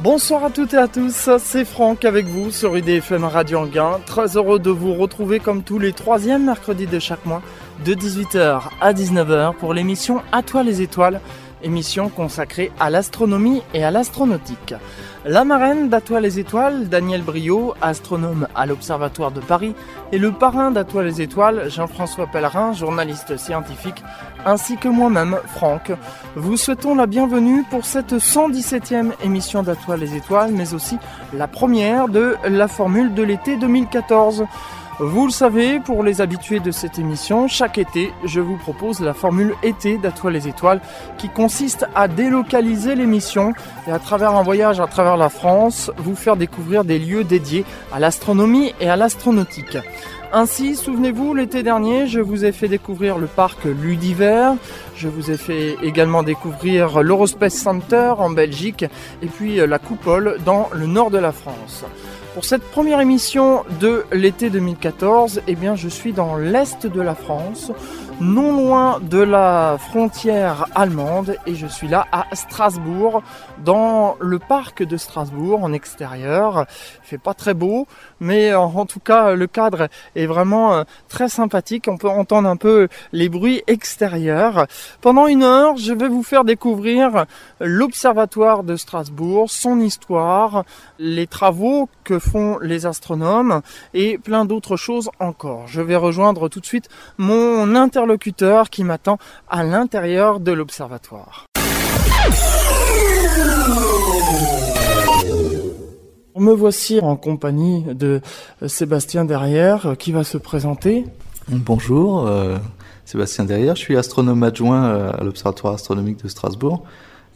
Bonsoir à toutes et à tous, c'est Franck avec vous sur IDFM Radio Enghien. Très heureux de vous retrouver comme tous les troisièmes mercredis de chaque mois de 18h à 19h pour l'émission À toi les étoiles, émission consacrée à l'astronomie et à l'astronautique. La marraine d'À toi les étoiles, Daniel Briot, astronome à l'Observatoire de Paris, et le parrain d'À toi les étoiles, Jean-François Pellerin, journaliste scientifique, ainsi que moi-même, Franck. Vous souhaitons la bienvenue pour cette 117e émission d'À toi les étoiles, mais aussi la première de la formule de l'été 2014. Vous le savez, pour les habitués de cette émission, chaque été, je vous propose la formule été d'À toi les étoiles qui consiste à délocaliser l'émission et à travers un voyage à travers la France, vous faire découvrir des lieux dédiés à l'astronomie et à l'astronautique. Ainsi, souvenez-vous, l'été dernier, je vous ai fait découvrir le parc Ludiver, je vous ai fait également découvrir l'Eurospace Center en Belgique et puis la Coupole dans le nord de la France. Pour cette première émission de l'été 2014, eh bien, je suis dans l'est de la France, non loin de la frontière allemande, et je suis là à Strasbourg, dans le parc de Strasbourg, en extérieur. Il fait pas très beau, mais en tout cas, le cadre est vraiment très sympathique. On peut entendre un peu les bruits extérieurs. Pendant une heure, je vais vous faire découvrir l'Observatoire de Strasbourg, son histoire, les travaux que font les astronomes et plein d'autres choses encore. Je vais rejoindre tout de suite mon interlocuteur qui m'attend à l'intérieur de l'observatoire. Me voici en compagnie de Sébastien Derrière qui va se présenter. Bonjour, Sébastien Derrière, je suis astronome adjoint à l'Observatoire astronomique de Strasbourg.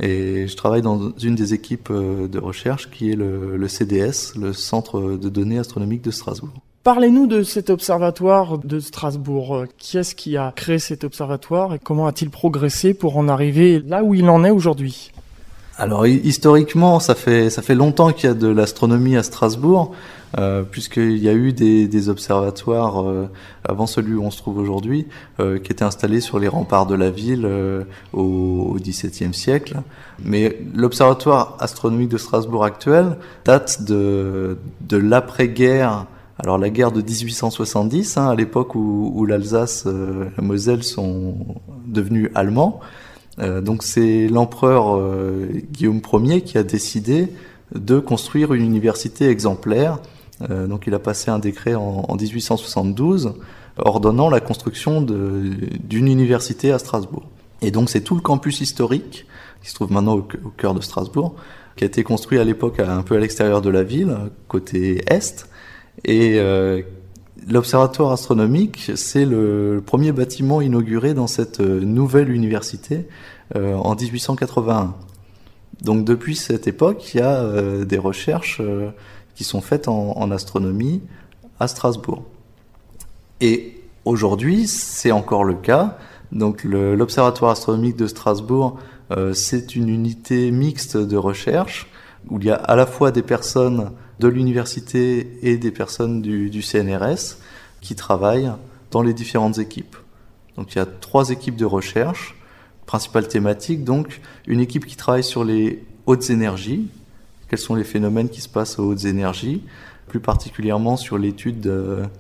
Et je travaille dans une des équipes de recherche qui est le CDS, le Centre de données astronomiques de Strasbourg. Parlez-nous de cet observatoire de Strasbourg. Qui est-ce qui a créé cet observatoire et comment a-t-il progressé pour en arriver là où il en est aujourd'hui ? Alors historiquement, ça fait longtemps qu'il y a de l'astronomie à Strasbourg, puisqu'il y a eu des observatoires avant celui où on se trouve aujourd'hui, qui étaient installés sur les remparts de la ville au XVIIe siècle. Mais l'observatoire astronomique de Strasbourg actuel date de l'après-guerre. Alors la guerre de 1870, à l'époque où l'Alsace, la Moselle sont devenus allemands. Donc c'est l'empereur Guillaume Ier qui a décidé de construire une université exemplaire. Donc il a passé un décret en 1872 ordonnant la construction d'une université à Strasbourg. Et donc c'est tout le campus historique qui se trouve maintenant au cœur de Strasbourg, qui a été construit à l'époque un peu à l'extérieur de la ville, côté est. Et l'Observatoire astronomique, c'est le premier bâtiment inauguré dans cette nouvelle université en 1881. Donc depuis cette époque, il y a des recherches qui sont faites en astronomie à Strasbourg. Et aujourd'hui, c'est encore le cas. Donc l'Observatoire astronomique de Strasbourg, c'est une unité mixte de recherche où il y a à la fois des personnes de l'université et des personnes du CNRS qui travaillent dans les différentes équipes. Donc il y a 3 équipes de recherche, principales thématiques, donc une équipe qui travaille sur les hautes énergies, quels sont les phénomènes qui se passent aux hautes énergies, plus particulièrement sur l'étude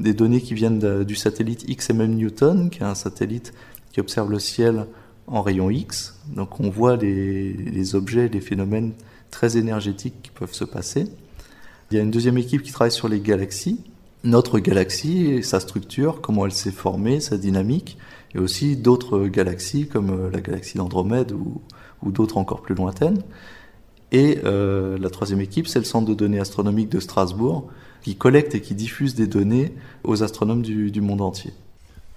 des données qui viennent du satellite XMM-Newton, qui est un satellite qui observe le ciel en rayon X, donc on voit les objets, les phénomènes très énergétiques qui peuvent se passer. Il y a une deuxième équipe qui travaille sur les galaxies, notre galaxie, sa structure, comment elle s'est formée, sa dynamique, et aussi d'autres galaxies comme la galaxie d'Andromède ou d'autres encore plus lointaines. Et la troisième équipe, c'est le Centre de données astronomiques de Strasbourg, qui collecte et qui diffuse des données aux astronomes du monde entier.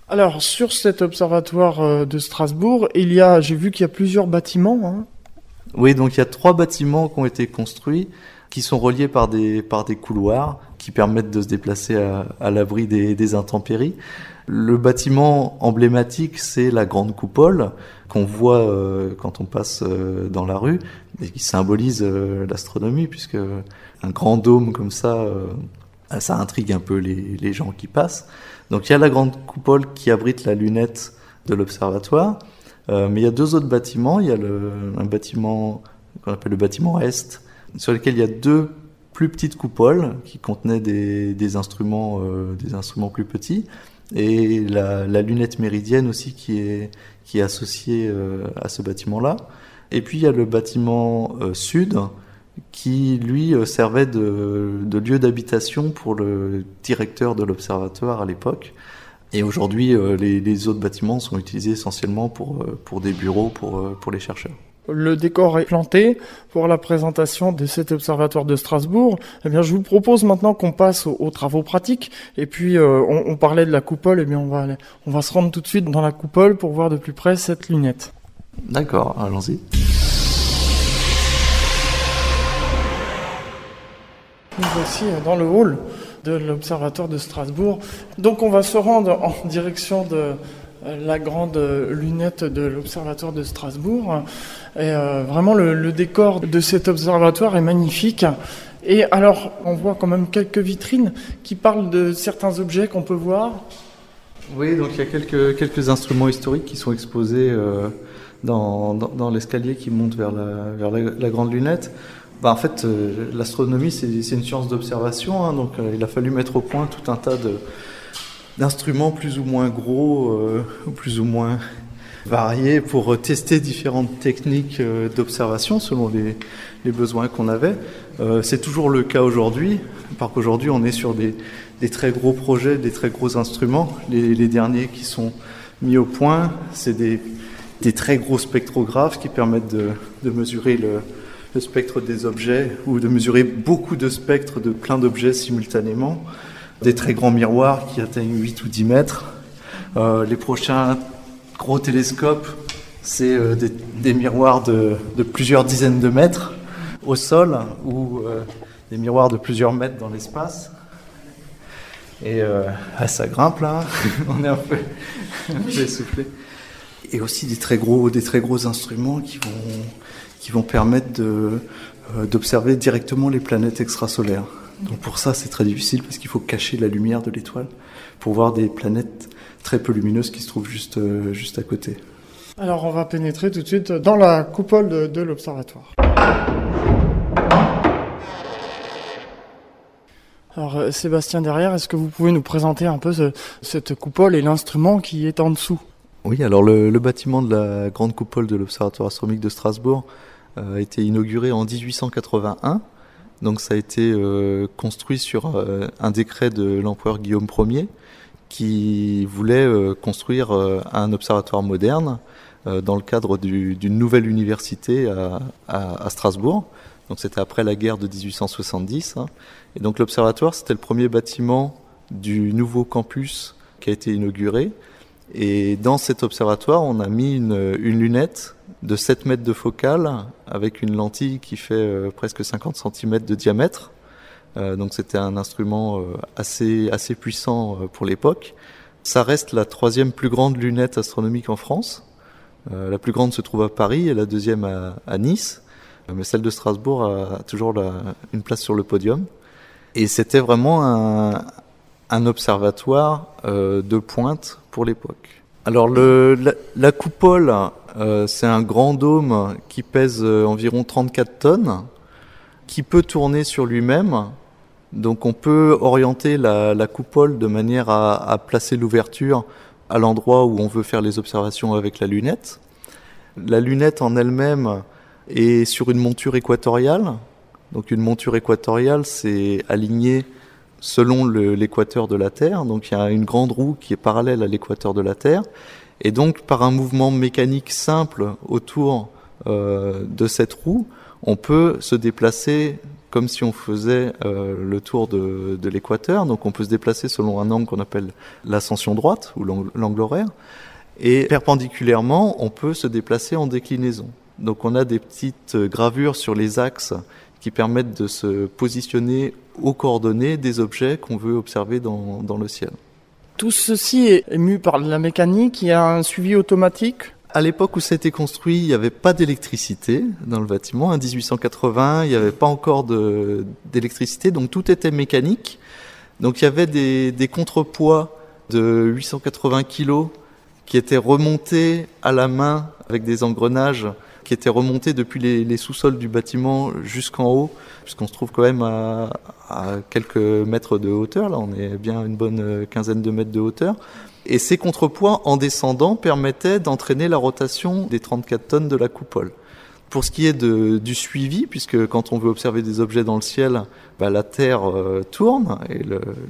Alors, sur cet observatoire de Strasbourg, j'ai vu qu'il y a plusieurs bâtiments. Oui, donc il y a 3 bâtiments qui ont été construits, qui sont reliés par des couloirs qui permettent de se déplacer à l'abri des intempéries. Le bâtiment emblématique, c'est la grande coupole qu'on voit quand on passe dans la rue et qui symbolise l'astronomie, puisque un grand dôme comme ça, ça intrigue un peu les gens qui passent. Donc il y a la grande coupole qui abrite la lunette de l'observatoire, mais il y a 2 autres bâtiments. Il y a un bâtiment qu'on appelle le bâtiment Est, sur lesquels il y a deux plus petites coupoles qui contenaient des instruments plus petits, et la lunette méridienne aussi qui est associée à ce bâtiment-là. Et puis il y a le bâtiment sud qui, lui, servait de lieu d'habitation pour le directeur de l'observatoire à l'époque. Et aujourd'hui, les autres bâtiments sont utilisés essentiellement pour des bureaux, pour les chercheurs. Le décor est planté pour la présentation de cet observatoire de Strasbourg. Eh bien, je vous propose maintenant qu'on passe aux travaux pratiques. Et puis, on parlait de la coupole. Eh bien, on va se rendre tout de suite dans la coupole pour voir de plus près cette lunette. D'accord, allons-y. Nous voici dans le hall de l'Observatoire de Strasbourg. Donc on va se rendre en direction de la grande lunette de l'Observatoire de Strasbourg. Et vraiment le décor de cet observatoire est magnifique. Et alors on voit quand même quelques vitrines qui parlent de certains objets qu'on peut voir. Oui, donc il y a quelques instruments historiques qui sont exposés dans l'escalier qui monte vers la grande lunette. Bah en fait, l'astronomie, c'est une science d'observation, hein, donc il a fallu mettre au point tout un tas d'instruments plus ou moins gros, plus ou moins variés, pour tester différentes techniques d'observation selon les besoins qu'on avait. C'est toujours le cas aujourd'hui, parce qu'aujourd'hui on est sur des très gros projets, des très gros instruments. Les derniers qui sont mis au point, c'est des très gros spectrographes qui permettent de mesurer le spectre des objets, ou de mesurer beaucoup de spectres de plein d'objets simultanément, des très grands miroirs qui atteignent 8 ou 10 mètres. Les prochains gros télescopes, c'est des miroirs de plusieurs dizaines de mètres au sol, ou des miroirs de plusieurs mètres dans l'espace. Et ça grimpe là, on est un peu essoufflé. Et aussi des très gros instruments qui vont permettre d'observer directement les planètes extrasolaires. Donc pour ça, c'est très difficile parce qu'il faut cacher la lumière de l'étoile pour voir des planètes très peu lumineuses qui se trouvent juste à côté. Alors on va pénétrer tout de suite dans la coupole de l'observatoire. Alors Sébastien Derrière, est-ce que vous pouvez nous présenter un peu cette coupole et l'instrument qui est en dessous ? Oui, alors le bâtiment de la grande coupole de l'Observatoire astronomique de Strasbourg a été inauguré en 1881, donc ça a été construit sur un décret de l'empereur Guillaume Ier qui voulait construire un observatoire moderne dans le cadre d'une nouvelle université à Strasbourg. Donc c'était après la guerre de 1870, hein. Et donc l'observatoire, c'était le premier bâtiment du nouveau campus qui a été inauguré. Et dans cet observatoire, on a mis une lunette de 7 mètres de focale avec une lentille qui fait presque 50 cm de diamètre. Donc c'était un instrument assez puissant pour l'époque. Ça reste la troisième plus grande lunette astronomique en France. La plus grande se trouve à Paris et la deuxième à Nice. Mais celle de Strasbourg a toujours une place sur le podium. Et c'était vraiment un observatoire de pointe pour l'époque. Alors la coupole, c'est un grand dôme qui pèse environ 34 tonnes, qui peut tourner sur lui-même. Donc on peut orienter la coupole de manière à placer l'ouverture à l'endroit où on veut faire les observations avec la lunette. La lunette en elle-même est sur une monture équatoriale. Donc une monture équatoriale, c'est aligné selon l'équateur de la Terre. Donc il y a une grande roue qui est parallèle à l'équateur de la Terre, et donc par un mouvement mécanique simple autour de cette roue, on peut se déplacer comme si on faisait le tour de l'équateur. Donc on peut se déplacer selon un angle qu'on appelle l'ascension droite, ou l'angle horaire, et perpendiculairement on peut se déplacer en déclinaison. Donc on a des petites gravures sur les axes qui permettent de se positionner aux coordonnées des objets qu'on veut observer dans le ciel. Tout ceci est mu par la mécanique, il y a un suivi automatique. À l'époque où ça a été construit, il n'y avait pas d'électricité dans le bâtiment. En 1880, il n'y avait pas encore d'électricité, donc tout était mécanique. Donc il y avait des contrepoids de 880 kg qui étaient remontés à la main avec des engrenages qui était remonté depuis les sous-sols du bâtiment jusqu'en haut, puisqu'on se trouve quand même à quelques mètres de hauteur. Là, on est bien à une bonne quinzaine de mètres de hauteur. Et ces contrepoids, en descendant, permettaient d'entraîner la rotation des 34 tonnes de la coupole. Pour ce qui est du suivi, puisque quand on veut observer des objets dans le ciel, la Terre tourne et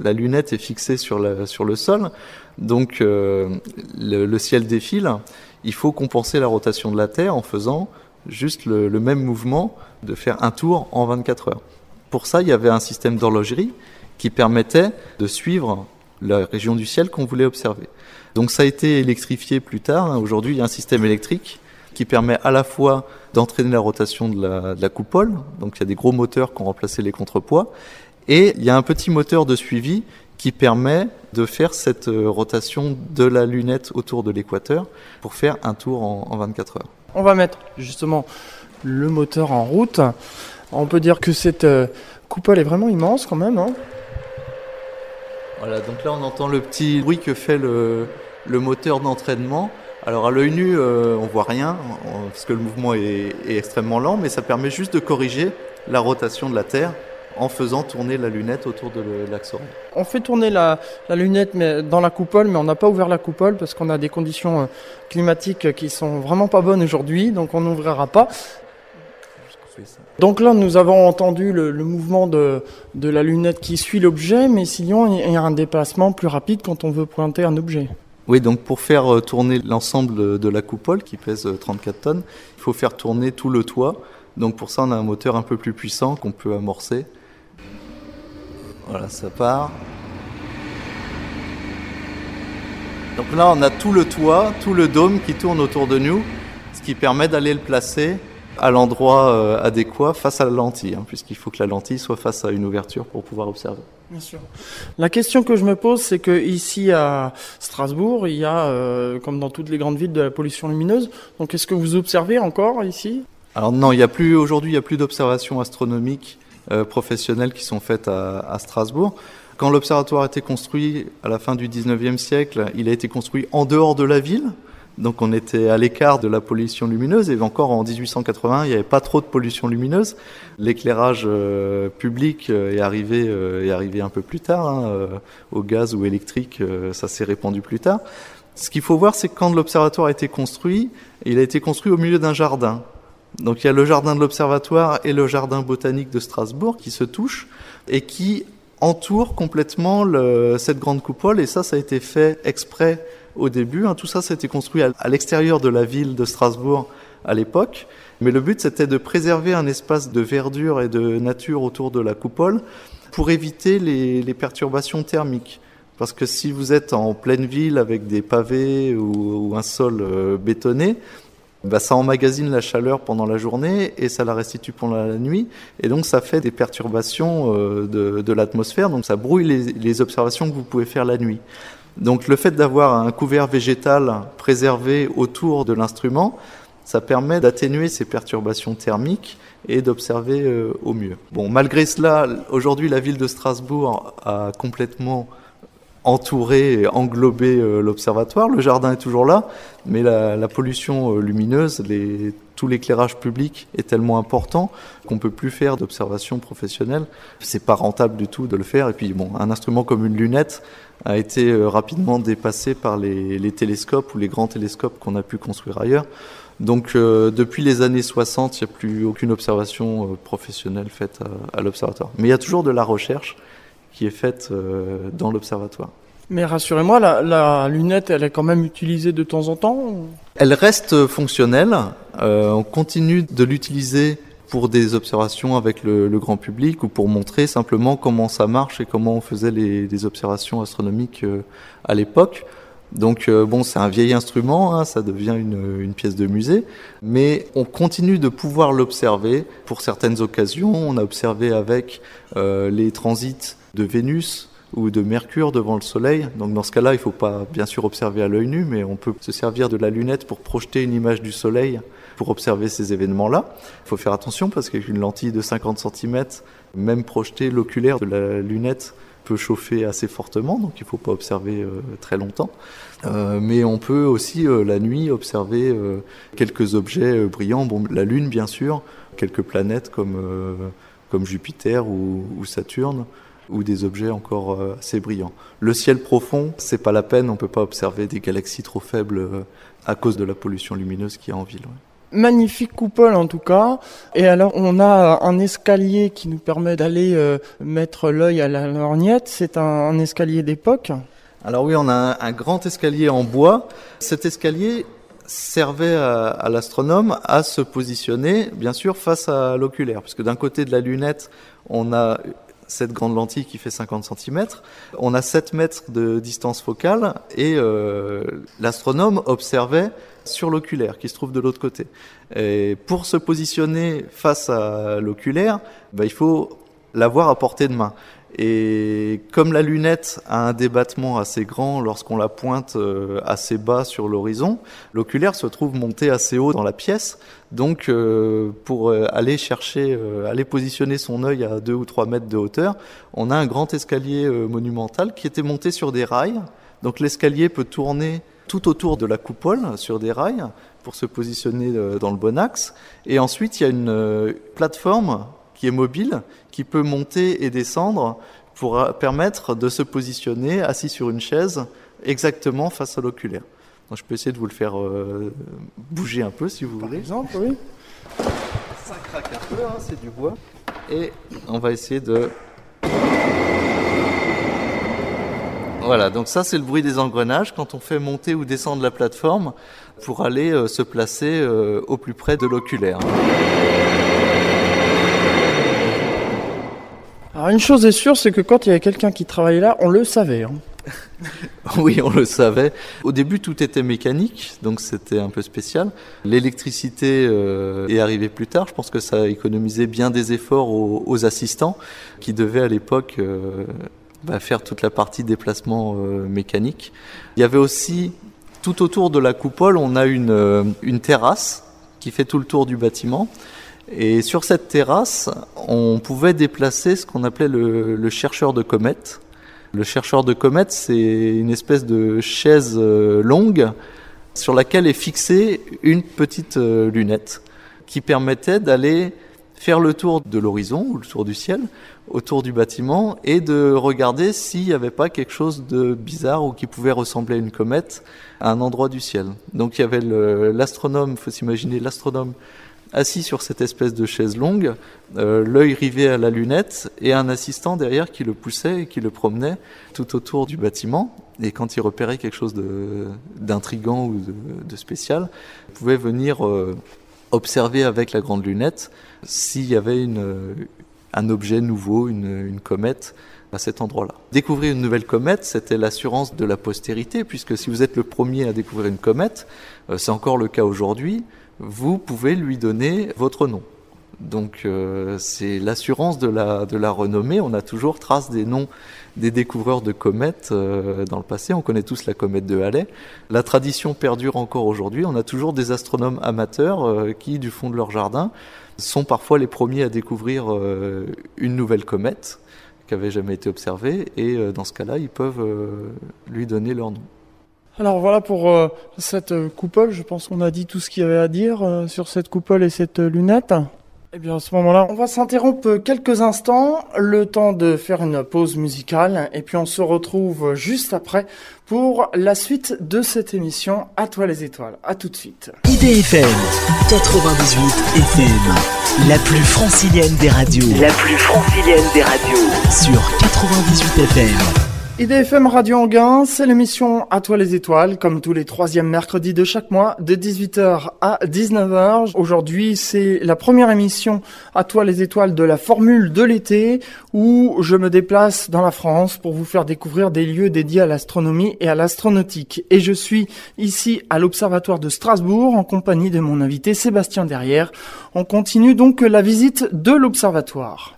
la lunette est fixée sur le sol. Donc le ciel défile. Il faut compenser la rotation de la Terre en faisant juste le même mouvement, de faire un tour en 24 heures. Pour ça, il y avait un système d'horlogerie qui permettait de suivre la région du ciel qu'on voulait observer. Donc ça a été électrifié plus tard. Aujourd'hui, il y a un système électrique qui permet à la fois d'entraîner la rotation de la coupole, donc il y a des gros moteurs qui ont remplacé les contrepoids, et il y a un petit moteur de suivi qui permet de faire cette rotation de la lunette autour de l'équateur pour faire un tour en 24 heures. On va mettre justement le moteur en route. On peut dire que cette coupole est vraiment immense quand même, hein ? Voilà, donc là on entend le petit bruit que fait le moteur d'entraînement. Alors à l'œil nu, on voit rien, parce que le mouvement est extrêmement lent, mais ça permet juste de corriger la rotation de la Terre en faisant tourner la lunette autour de l'axe horaire. On fait tourner la lunette mais dans la coupole, mais on n'a pas ouvert la coupole parce qu'on a des conditions climatiques qui sont vraiment pas bonnes aujourd'hui, donc on n'ouvrira pas. Donc là, nous avons entendu le mouvement de la lunette qui suit l'objet, mais sinon, il y a un déplacement plus rapide quand on veut pointer un objet. Oui, donc pour faire tourner l'ensemble de la coupole, qui pèse 34 tonnes, il faut faire tourner tout le toit. Donc pour ça, on a un moteur un peu plus puissant qu'on peut amorcer. Voilà, ça part. Donc là, on a tout le toit, tout le dôme qui tourne autour de nous, ce qui permet d'aller le placer à l'endroit adéquat face à la lentille, puisqu'il faut que la lentille soit face à une ouverture pour pouvoir observer. Bien sûr. La question que je me pose, c'est que ici à Strasbourg, il y a, comme dans toutes les grandes villes, de la pollution lumineuse. Donc, est-ce que vous observez encore ici ? Alors non, il n'y a plus d'observations astronomiques professionnelles qui sont faites à Strasbourg. Quand l'observatoire a été construit à la fin du 19e siècle, il a été construit en dehors de la ville. Donc on était à l'écart de la pollution lumineuse et encore en 1880, il n'y avait pas trop de pollution lumineuse. L'éclairage public est arrivé un peu plus tard, au gaz ou électrique, ça s'est répandu plus tard. Ce qu'il faut voir, c'est que quand l'observatoire a été construit, il a été construit au milieu d'un jardin. Donc il y a le jardin de l'observatoire et le jardin botanique de Strasbourg qui se touchent et qui entourent complètement cette grande coupole et ça a été fait exprès. Au début, tout ça c'était construit à l'extérieur de la ville de Strasbourg à l'époque, mais le but c'était de préserver un espace de verdure et de nature autour de la coupole pour éviter les perturbations thermiques. Parce que si vous êtes en pleine ville avec des pavés ou un sol bétonné, ça emmagasine la chaleur pendant la journée et ça la restitue pendant la nuit. Et donc ça fait des perturbations de l'atmosphère, donc ça brouille les observations que vous pouvez faire la nuit. Donc le fait d'avoir un couvert végétal préservé autour de l'instrument, ça permet d'atténuer ces perturbations thermiques et d'observer au mieux. Bon, malgré cela, aujourd'hui la ville de Strasbourg a complètement entouré et englobé l'observatoire. Le jardin est toujours là, mais la pollution lumineuse, tout l'éclairage public est tellement important qu'on ne peut plus faire d'observation professionnelle. C'est pas rentable du tout de le faire. Et puis, un instrument comme une lunette a été rapidement dépassé par les télescopes ou les grands télescopes qu'on a pu construire ailleurs. Donc, depuis les années 60, il n'y a plus aucune observation professionnelle faite à l'observatoire. Mais il y a toujours de la recherche qui est faite dans l'observatoire. Mais rassurez-moi, la lunette, elle est quand même utilisée de temps en temps ou... Elle reste fonctionnelle. On continue de l'utiliser pour des observations avec le grand public ou pour montrer simplement comment ça marche et comment on faisait les observations astronomiques à l'époque. Donc c'est un vieil instrument, ça devient une pièce de musée, mais on continue de pouvoir l'observer pour certaines occasions. On a observé avec les transits de Vénus ou de Mercure devant le Soleil. Donc dans ce cas-là, il ne faut pas bien sûr observer à l'œil nu, mais on peut se servir de la lunette pour projeter une image du Soleil pour observer ces événements-là. Il faut faire attention parce qu'avec une lentille de 50 cm, même projeter l'oculaire de la lunette peut chauffer assez fortement, donc il ne faut pas observer très longtemps. Mais on peut aussi la nuit observer quelques objets brillants, bon, la Lune bien sûr, quelques planètes comme Jupiter ou Saturne, ou des objets encore assez brillants. Le ciel profond, c'est pas la peine, on peut pas observer des galaxies trop faibles à cause de la pollution lumineuse qu'il y a en ville. Ouais. Magnifique coupole en tout cas. Et alors on a un escalier qui nous permet d'aller mettre l'œil à la lorgnette. C'est un escalier d'époque. Alors oui, on a un grand escalier en bois. Cet escalier servait à l'astronome à se positionner, bien sûr, face à l'oculaire. Parce que d'un côté de la lunette, on a cette grande lentille qui fait 50 cm, on a 7 mètres de distance focale et l'astronome observait sur l'oculaire qui se trouve de l'autre côté. Et pour se positionner face à l'oculaire, il faut l'avoir à portée de main. Et comme la lunette a un débattement assez grand lorsqu'on la pointe assez bas sur l'horizon, l'oculaire se trouve monté assez haut dans la pièce. Donc pour aller aller positionner son œil à 2 ou 3 mètres de hauteur, on a un grand escalier monumental qui était monté sur des rails. Donc l'escalier peut tourner tout autour de la coupole sur des rails pour se positionner dans le bon axe. Et ensuite, il y a une plateforme qui est mobile, qui peut monter et descendre pour permettre de se positionner assis sur une chaise exactement face à l'oculaire. Donc je peux essayer de vous le faire bouger un peu si vous voulez. Par exemple, oui. Ça craque un peu, hein, c'est du bois. Et on va essayer de... Voilà, donc ça c'est le bruit des engrenages quand on fait monter ou descendre la plateforme pour aller se placer au plus près de l'oculaire. Alors une chose est sûre, c'est que quand il y avait quelqu'un qui travaillait là, on le savait. Hein. Oui, on le savait. Au début, tout était mécanique, donc c'était un peu spécial. L'électricité est arrivée plus tard. Je pense que ça économisait bien des efforts aux assistants qui devaient à l'époque faire toute la partie déplacement mécanique. Il y avait aussi, tout autour de la coupole, on a une terrasse qui fait tout le tour du bâtiment. Et sur cette terrasse, on pouvait déplacer ce qu'on appelait le chercheur de comètes. Le chercheur de comètes, c'est une espèce de chaise longue sur laquelle est fixée une petite lunette qui permettait d'aller faire le tour de l'horizon ou le tour du ciel, autour du bâtiment, et de regarder s'il n'y avait pas quelque chose de bizarre ou qui pouvait ressembler à une comète à un endroit du ciel. Donc il y avait l'astronome, il faut s'imaginer l'astronome, assis sur cette espèce de chaise longue, l'œil rivé à la lunette et un assistant derrière qui le poussait et qui le promenait tout autour du bâtiment. Et quand il repérait quelque chose d'intriguant ou de spécial, il pouvait venir observer avec la grande lunette s'il y avait un objet nouveau, une comète à cet endroit-là. Découvrir une nouvelle comète, c'était l'assurance de la postérité, puisque si vous êtes le premier à découvrir une comète, c'est encore le cas aujourd'hui, vous pouvez lui donner votre nom. Donc c'est l'assurance de la renommée. On a toujours trace des noms des découvreurs de comètes dans le passé. On connaît tous la comète de Halley. La tradition perdure encore aujourd'hui. On a toujours des astronomes amateurs qui, du fond de leur jardin, sont parfois les premiers à découvrir une nouvelle comète qui n'avait jamais été observée. Et dans ce cas-là, ils peuvent lui donner leur nom. Alors voilà pour cette coupole, je pense qu'on a dit tout ce qu'il y avait à dire sur cette coupole et cette lunette. Et bien à ce moment-là, on va s'interrompre quelques instants, le temps de faire une pause musicale, et puis on se retrouve juste après pour la suite de cette émission À toi les étoiles, à tout de suite. IDFM 98 FM, la plus francilienne des radios. La plus francilienne des radios sur 98 FM. IDFM Radio Enghien, c'est l'émission À toi les étoiles, comme tous les troisièmes mercredis de chaque mois, de 18h à 19h. Aujourd'hui, c'est la première émission À toi les étoiles de la formule de l'été, où je me déplace dans la France pour vous faire découvrir des lieux dédiés à l'astronomie et à l'astronautique. Et je suis ici à l'Observatoire de Strasbourg, en compagnie de mon invité Sébastien Derrière. On continue donc la visite de l'Observatoire.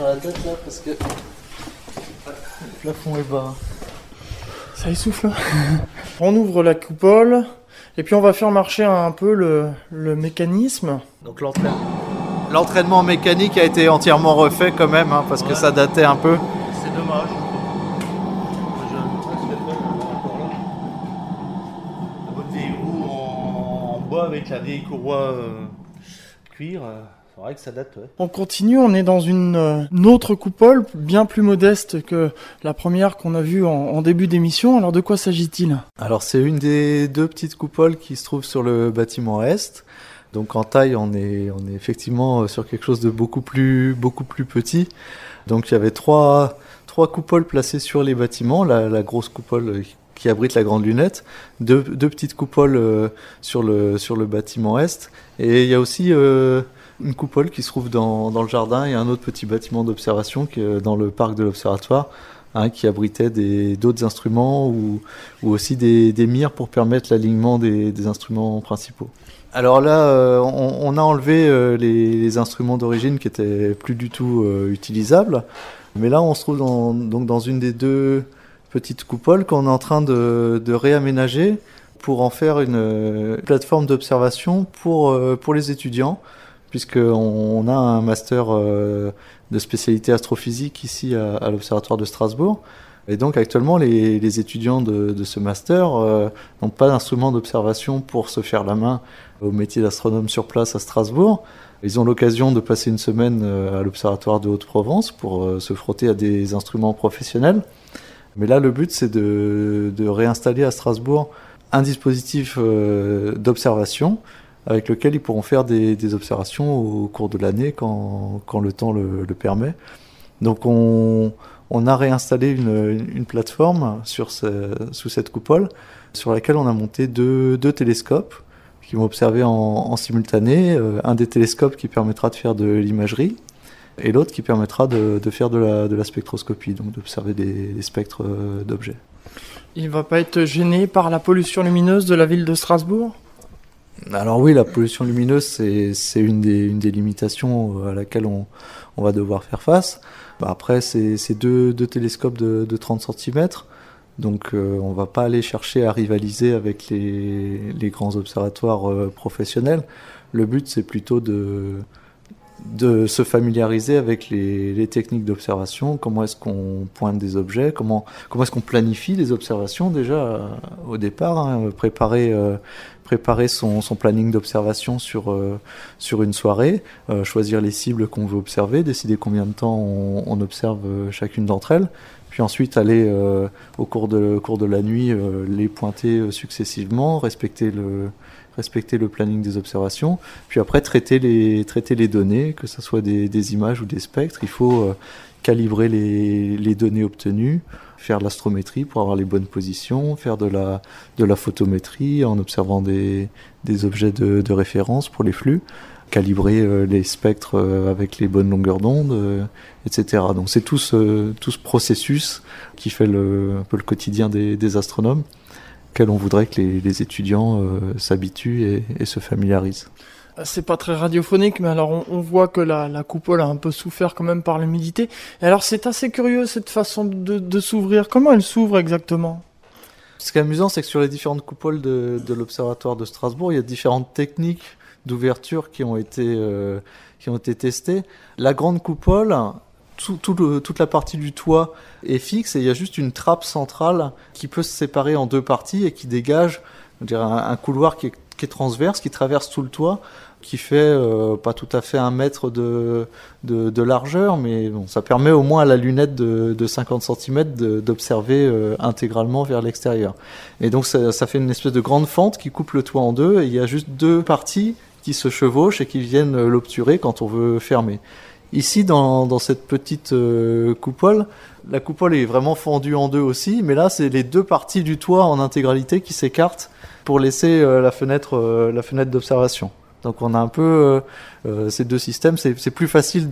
La tête là parce que le plafond est bas. Ça essouffle. On ouvre la coupole et puis on va faire marcher un peu le mécanisme. Donc l'entraînement. L'entraînement mécanique a été entièrement refait quand même, hein, parce que ça datait un peu. C'est dommage. La bonne vieille roue en bois avec la vieille courroie cuir. C'est vrai que ça date, ouais. On continue, on est dans une autre coupole, bien plus modeste que la première qu'on a vue en début d'émission. Alors de quoi s'agit-il ? Alors c'est une des deux petites coupoles qui se trouvent sur le bâtiment Est. Donc en taille, on est effectivement sur quelque chose de beaucoup plus petit. Donc il y avait trois coupoles placées sur les bâtiments. La grosse coupole qui abrite la grande lunette, deux petites coupoles sur le bâtiment Est. Et il y a aussi... une coupole qui se trouve dans le jardin et un autre petit bâtiment d'observation qui est dans le parc de l'observatoire, hein, qui abritait d'autres instruments ou aussi des mires pour permettre l'alignement des instruments principaux. Alors là, on a enlevé les instruments d'origine qui n'étaient plus du tout utilisables, mais là on se trouve dans une des deux petites coupoles qu'on est en train de réaménager pour en faire une plateforme d'observation pour les étudiants, puisqu'on a un master de spécialité astrophysique ici à l'Observatoire de Strasbourg. Et donc actuellement, les étudiants de ce master n'ont pas d'instrument d'observation pour se faire la main au métier d'astronome sur place à Strasbourg. Ils ont l'occasion de passer une semaine à l'Observatoire de Haute-Provence pour se frotter à des instruments professionnels. Mais là, le but, c'est de réinstaller à Strasbourg un dispositif d'observation avec lequel ils pourront faire des observations au cours de l'année quand le temps le permet. Donc on a réinstallé une plateforme sous cette coupole sur laquelle on a monté deux télescopes qui vont observer en simultané. Un des télescopes qui permettra de faire de l'imagerie et l'autre qui permettra de faire de la spectroscopie, donc d'observer des spectres d'objets. Il ne va pas être gêné par la pollution lumineuse de la ville de Strasbourg ? Alors oui, la pollution lumineuse, c'est une des limitations à laquelle on va devoir faire face. Bah après, c'est deux télescopes de 30 cm, donc on va pas aller chercher à rivaliser avec les grands observatoires professionnels. Le but, c'est plutôt de se familiariser avec les techniques d'observation, comment est-ce qu'on pointe des objets, comment est-ce qu'on planifie les observations déjà au départ, hein, préparer son planning d'observation sur une soirée, choisir les cibles qu'on veut observer, décider combien de temps on observe chacune d'entre elles, puis ensuite aller au cours de la nuit les pointer successivement, respecter le planning des observations, puis après traiter les données, que ce soit des images ou des spectres. Il faut calibrer les données obtenues, faire de l'astrométrie pour avoir les bonnes positions, faire de la photométrie en observant des objets de référence pour les flux, calibrer les spectres avec les bonnes longueurs d'onde, etc. Donc c'est tout ce processus qui fait un peu le quotidien des astronomes, on voudrait que les étudiants s'habituent et se familiarisent. C'est pas très radiophonique, mais alors on voit que la coupole a un peu souffert quand même par l'humidité. Et alors c'est assez curieux cette façon de s'ouvrir. Comment elle s'ouvre exactement ? Ce qui est amusant, c'est que sur les différentes coupoles de l'Observatoire de Strasbourg, il y a différentes techniques d'ouverture qui ont été testées. La grande coupole... Toute la partie du toit est fixe et il y a juste une trappe centrale qui peut se séparer en deux parties et qui dégage, on dirait, un couloir qui est transverse, qui traverse tout le toit, qui fait pas tout à fait 1 mètre de largeur, mais bon, ça permet au moins à la lunette de 50 cm d'observer intégralement vers l'extérieur. Et donc ça fait une espèce de grande fente qui coupe le toit en deux et il y a juste deux parties qui se chevauchent et qui viennent l'obturer quand on veut fermer. Ici, dans cette petite coupole, la coupole est vraiment fendue en deux aussi, mais là, c'est les deux parties du toit en intégralité qui s'écartent pour laisser la fenêtre d'observation. Donc on a un peu ces deux systèmes. C'est plus facile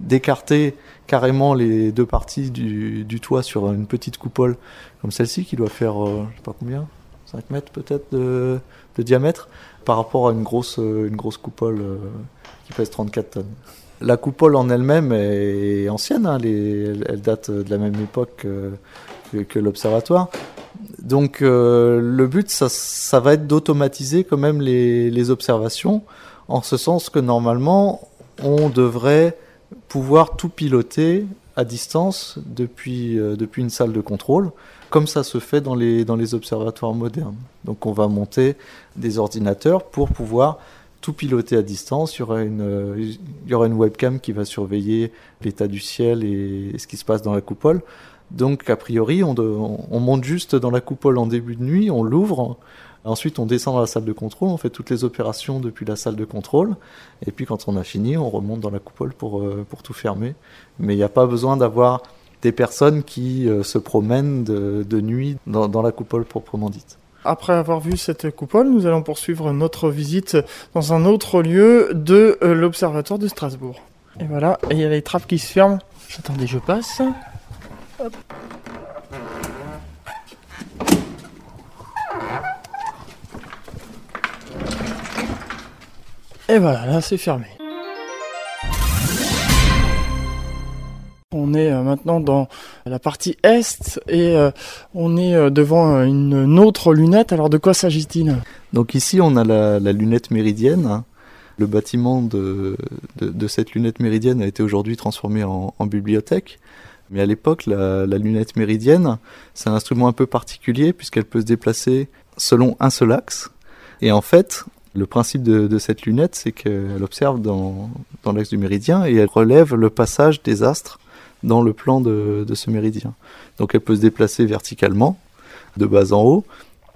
d'écarter carrément les deux parties du toit sur une petite coupole comme celle-ci, qui doit faire, je sais pas combien, 5 mètres peut-être de diamètre, par rapport à une grosse coupole qui pèse 34 tonnes. La coupole en elle-même est ancienne, hein, elle date de la même époque que l'observatoire. Donc le but, ça va être d'automatiser quand même les observations, en ce sens que normalement, on devrait pouvoir tout piloter à distance depuis une salle de contrôle, comme ça se fait dans les observatoires modernes. Donc on va monter des ordinateurs pour pouvoir tout piloter à distance. Il y aura une webcam qui va surveiller l'état du ciel et ce qui se passe dans la coupole. Donc a priori, on monte juste dans la coupole en début de nuit, on l'ouvre, ensuite on descend dans la salle de contrôle, on fait toutes les opérations depuis la salle de contrôle, et puis quand on a fini, on remonte dans la coupole pour tout fermer. Mais il n'y a pas besoin d'avoir des personnes qui se promènent de nuit dans la coupole proprement dite. Après avoir vu cette coupole, nous allons poursuivre notre visite dans un autre lieu de l'Observatoire de Strasbourg. Et voilà, il y a les trappes qui se ferment. Attendez, je passe. Hop. Et voilà, là c'est fermé. On est maintenant dans la partie est et on est devant une autre lunette. Alors de quoi s'agit-il ? Donc ici on a la lunette méridienne. Le bâtiment de cette lunette méridienne a été aujourd'hui transformé en bibliothèque. Mais à l'époque, la lunette méridienne, c'est un instrument un peu particulier puisqu'elle peut se déplacer selon un seul axe. Et en fait, le principe de cette lunette, c'est qu'elle observe dans l'axe du méridien et elle relève le passage des astres dans le plan de ce méridien. Donc elle peut se déplacer verticalement, de bas en haut,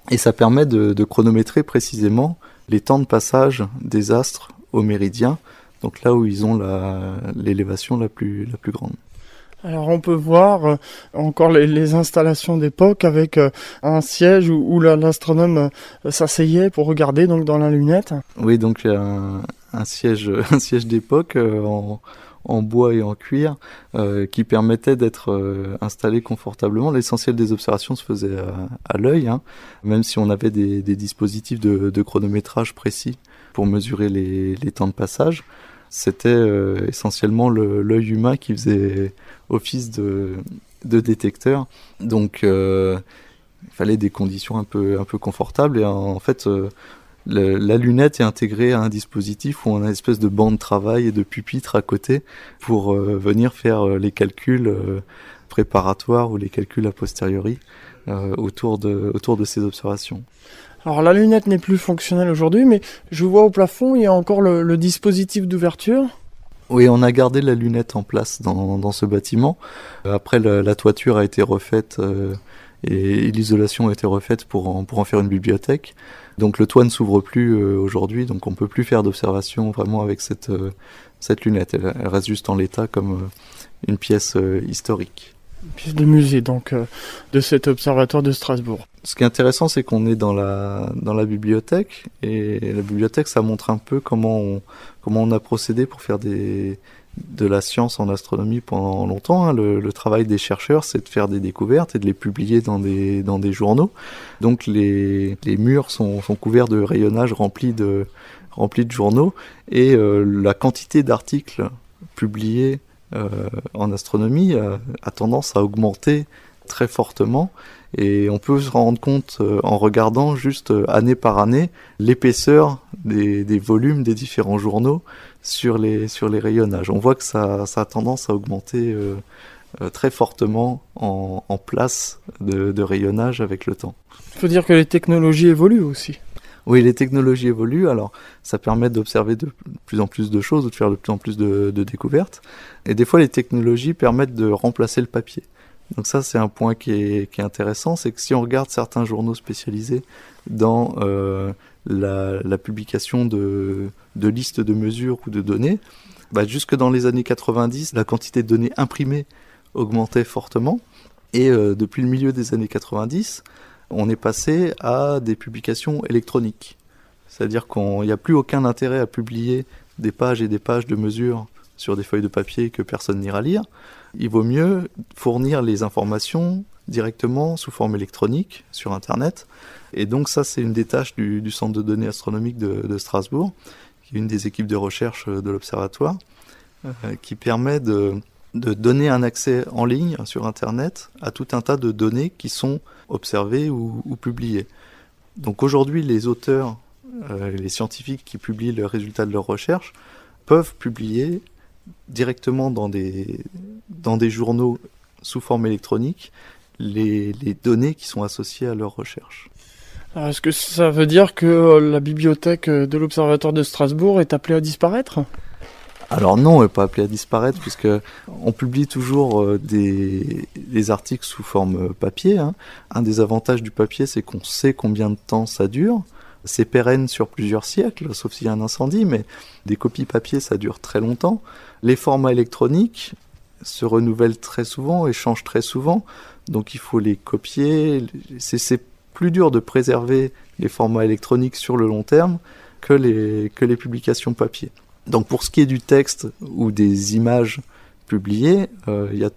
et ça permet de chronométrer précisément les temps de passage des astres au méridien, donc là où ils ont l'élévation la plus grande. Alors on peut voir encore les installations d'époque avec un siège où l'astronome s'asseyait pour regarder donc dans la lunette. Oui, donc un siège d'époque en bois et en cuir qui permettait d'être installé confortablement. L'essentiel des observations se faisait à l'œil, même si on avait des dispositifs de chronométrage précis pour mesurer les temps de passage. C'était essentiellement l'œil humain qui faisait office de détecteur. Donc il fallait des conditions un peu confortables. Et en fait, la lunette est intégrée à un dispositif où on a une espèce de banc de travail et de pupitre à côté pour venir faire les calculs préparatoires ou les calculs a posteriori autour de ces observations. Alors la lunette n'est plus fonctionnelle aujourd'hui, mais je vois au plafond, il y a encore le dispositif d'ouverture. Oui, on a gardé la lunette en place dans ce bâtiment. Après, la toiture a été refaite et l'isolation a été refaite pour en faire une bibliothèque. Donc le toit ne s'ouvre plus aujourd'hui, donc on ne peut plus faire d'observation vraiment avec cette lunette. Elle reste juste en l'état comme une pièce historique. Une pièce de musée donc de cet observatoire de Strasbourg. Ce qui est intéressant, c'est qu'on est dans la bibliothèque, et la bibliothèque, ça montre un peu comment on a procédé pour faire de la science en astronomie pendant longtemps. Le travail des chercheurs, c'est de faire des découvertes et de les publier dans des journaux. Donc les murs sont couverts de rayonnages remplis de journaux, et la quantité d'articles publiés en astronomie a tendance à augmenter très fortement, et on peut se rendre compte en regardant juste année par année l'épaisseur des volumes des différents journaux sur les rayonnages. On voit que ça a tendance à augmenter très fortement en place de rayonnage avec le temps. Il faut dire que les technologies évoluent aussi. Oui, les technologies évoluent, alors ça permet d'observer de plus en plus de choses ou de faire de plus en plus de découvertes. Et des fois, les technologies permettent de remplacer le papier. Donc ça, c'est un point qui est intéressant, c'est que si on regarde certains journaux spécialisés dans la publication de listes de mesures ou de données, jusque dans les années 90, la quantité de données imprimées augmentait fortement. Et depuis le milieu des années 90... on est passé à des publications électroniques. C'est-à-dire qu'il n'y a plus aucun intérêt à publier des pages de mesures sur des feuilles de papier que personne n'ira lire. Il vaut mieux fournir les informations directement sous forme électronique sur Internet. Et donc ça, c'est une des tâches du Centre de données astronomiques de Strasbourg, qui est une des équipes de recherche de l'Observatoire, qui permet de donner un accès en ligne sur Internet à tout un tas de données qui sont observées ou publiées. Donc aujourd'hui, les auteurs, les scientifiques qui publient le résultat de leurs recherches peuvent publier directement dans des journaux sous forme électronique les données qui sont associées à leur recherche. Alors, est-ce que ça veut dire que la bibliothèque de l'Observatoire de Strasbourg est appelée à disparaître ? Alors non, elle n'est pas appelée à disparaître, puisque on publie toujours des articles sous forme papier. Hein. Un des avantages du papier, c'est qu'on sait combien de temps ça dure. C'est pérenne sur plusieurs siècles, sauf s'il y a un incendie, mais des copies papier, ça dure très longtemps. Les formats électroniques se renouvellent très souvent et changent très souvent, donc il faut les copier. C'est plus dur de préserver les formats électroniques sur le long terme que les publications papier. Donc pour ce qui est du texte ou des images publiées, il y a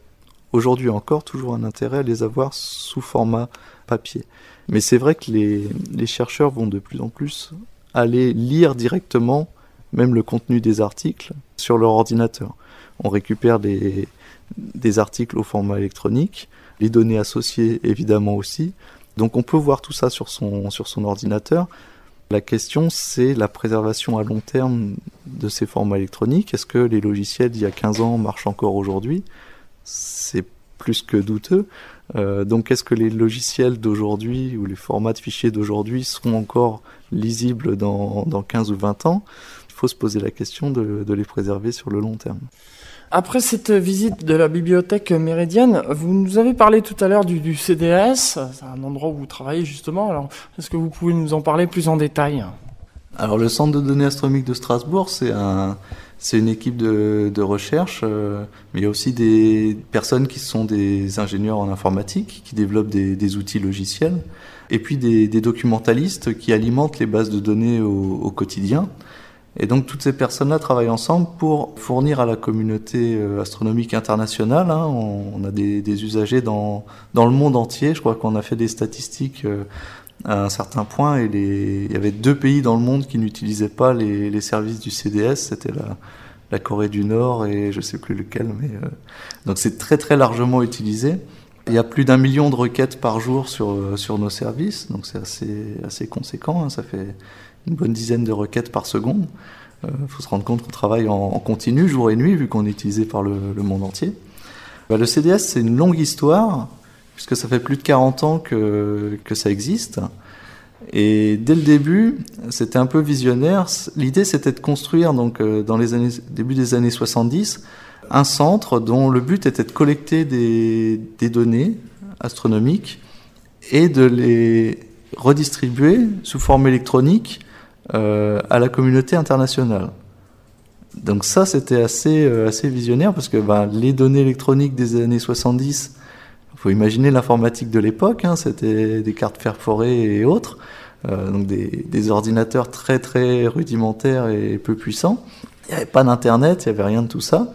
aujourd'hui encore toujours un intérêt à les avoir sous format papier. Mais c'est vrai que les chercheurs vont de plus en plus aller lire directement même le contenu des articles sur leur ordinateur. On récupère des articles au format électronique, les données associées évidemment aussi. Donc on peut voir tout ça sur son ordinateur. La question, c'est la préservation à long terme de ces formats électroniques. Est-ce que les logiciels d'il y a 15 ans marchent encore aujourd'hui ? C'est plus que douteux. Donc est-ce que les logiciels d'aujourd'hui ou les formats de fichiers d'aujourd'hui seront encore lisibles dans 15 ou 20 ans ? Il faut se poser la question de les préserver sur le long terme. Après cette visite de la bibliothèque méridienne, vous nous avez parlé tout à l'heure du CDAS, c'est un endroit où vous travaillez justement, alors est-ce que vous pouvez nous en parler plus en détail ? Alors le Centre de données astronomiques de Strasbourg, c'est une équipe de recherche, mais il y a aussi des personnes qui sont des ingénieurs en informatique, qui développent des outils logiciels, et puis des documentalistes qui alimentent les bases de données au quotidien. Et donc toutes ces personnes-là travaillent ensemble pour fournir à la communauté astronomique internationale. Hein, on a des usagers dans le monde entier. Je crois qu'on a fait des statistiques à un certain point. Et il y avait 2 pays dans le monde qui n'utilisaient pas les services du CDS. C'était la Corée du Nord et je ne sais plus lequel. Mais, donc c'est très très largement utilisé. Il y a plus d'1 million de requêtes par jour sur nos services. Donc c'est assez conséquent. Hein, ça fait une bonne dizaine de requêtes par seconde. Faut se rendre compte qu'on travaille en continu, jour et nuit, vu qu'on est utilisé par le monde entier. Le CDS, c'est une longue histoire, puisque ça fait plus de 40 ans que ça existe. Et dès le début, c'était un peu visionnaire. L'idée, c'était de construire, donc, dans les années, début des années 70, un centre dont le but était de collecter des données astronomiques et de les redistribuer sous forme électronique à la communauté internationale. Donc ça, c'était assez visionnaire, parce que les données électroniques des années 70, il faut imaginer l'informatique de l'époque, hein, c'était des cartes perforées et autres, donc des ordinateurs très très rudimentaires et peu puissants. Il n'y avait pas d'internet, il n'y avait rien de tout ça.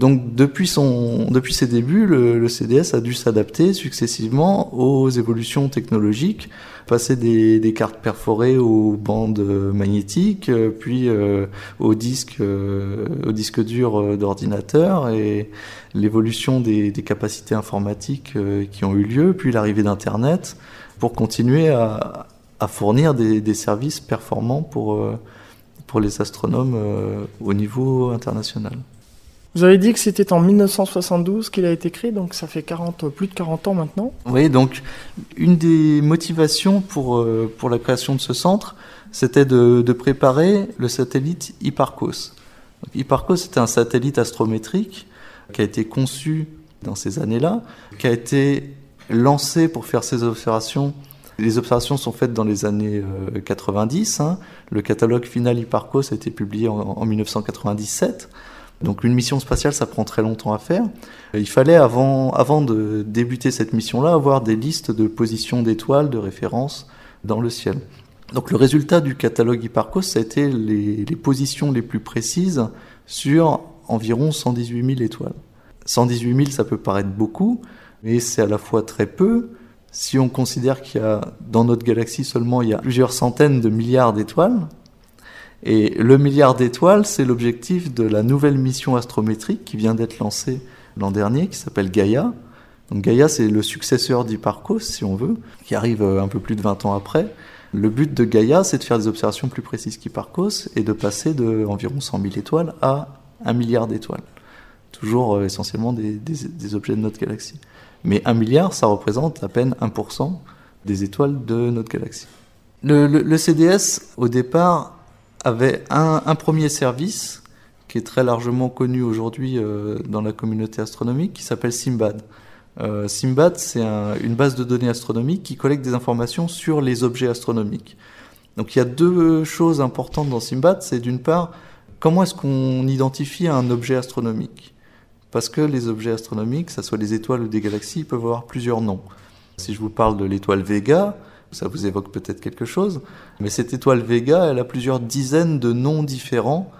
Donc depuis ses débuts, le CDS a dû s'adapter successivement aux évolutions technologiques, passer des cartes perforées aux bandes magnétiques, puis aux disques durs d'ordinateur, et l'évolution des capacités informatiques qui ont eu lieu, puis l'arrivée d'Internet, pour continuer à fournir des services performants pour les astronomes au niveau international. Vous avez dit que c'était en 1972 qu'il a été créé, donc ça fait plus de 40 ans maintenant. Oui, donc une des motivations pour la création de ce centre, c'était de préparer le satellite Hipparcos. Donc, Hipparcos, c'était un satellite astrométrique qui a été conçu dans ces années-là, qui a été lancé pour faire ses observations. Les observations sont faites dans les années 90. Hein. Le catalogue final Hipparcos a été publié en 1997. Donc une mission spatiale, ça prend très longtemps à faire. Il fallait, avant de débuter cette mission-là, avoir des listes de positions d'étoiles, de références dans le ciel. Donc le résultat du catalogue Hipparcos, ça a été les positions les plus précises sur environ 118 000 étoiles. 118 000, ça peut paraître beaucoup, mais c'est à la fois très peu. Si on considère qu'il y a, dans notre galaxie seulement, il y a plusieurs centaines de milliards d'étoiles. Et le milliard d'étoiles, c'est l'objectif de la nouvelle mission astrométrique qui vient d'être lancée l'an dernier, qui s'appelle Gaïa. Donc Gaïa, c'est le successeur d'Hipparcos, si on veut, qui arrive un peu plus de 20 ans après. Le but de Gaïa, c'est de faire des observations plus précises qu'Hipparcos et de passer d'environ 100 000 étoiles à 1 milliard d'étoiles. Toujours essentiellement des objets de notre galaxie. Mais 1 milliard, ça représente à peine 1% des étoiles de notre galaxie. Le CDS, au départ, avait un premier service qui est très largement connu aujourd'hui dans la communauté astronomique, qui s'appelle Simbad. Simbad, c'est une base de données astronomiques qui collecte des informations sur les objets astronomiques. Donc il y a deux choses importantes dans Simbad, c'est d'une part, comment est-ce qu'on identifie un objet astronomique ? Parce que les objets astronomiques, que ce soit des étoiles ou des galaxies, ils peuvent avoir plusieurs noms. Si je vous parle de l'étoile Vega, ça vous évoque peut-être quelque chose, mais cette étoile Vega, elle a plusieurs dizaines de noms différents,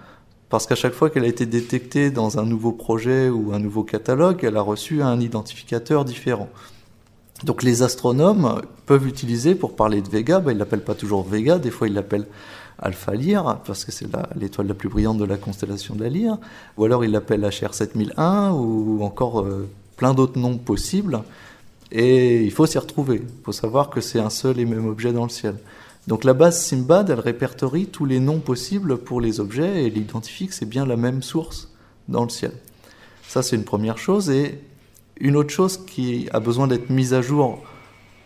parce qu'à chaque fois qu'elle a été détectée dans un nouveau projet ou un nouveau catalogue, elle a reçu un identificateur différent. Donc les astronomes peuvent utiliser, pour parler de Vega, ils ne l'appellent pas toujours Vega, des fois ils l'appellent Alpha Lyre, parce que c'est l'étoile la plus brillante de la constellation de la Lyre, ou alors ils l'appellent HR 7001, ou encore plein d'autres noms possibles, et il faut s'y retrouver, il faut savoir que c'est un seul et même objet dans le ciel. Donc la base Simbad, elle répertorie tous les noms possibles pour les objets et l'identifie que c'est bien la même source dans le ciel. Ça, c'est une première chose. Et une autre chose qui a besoin d'être mise à jour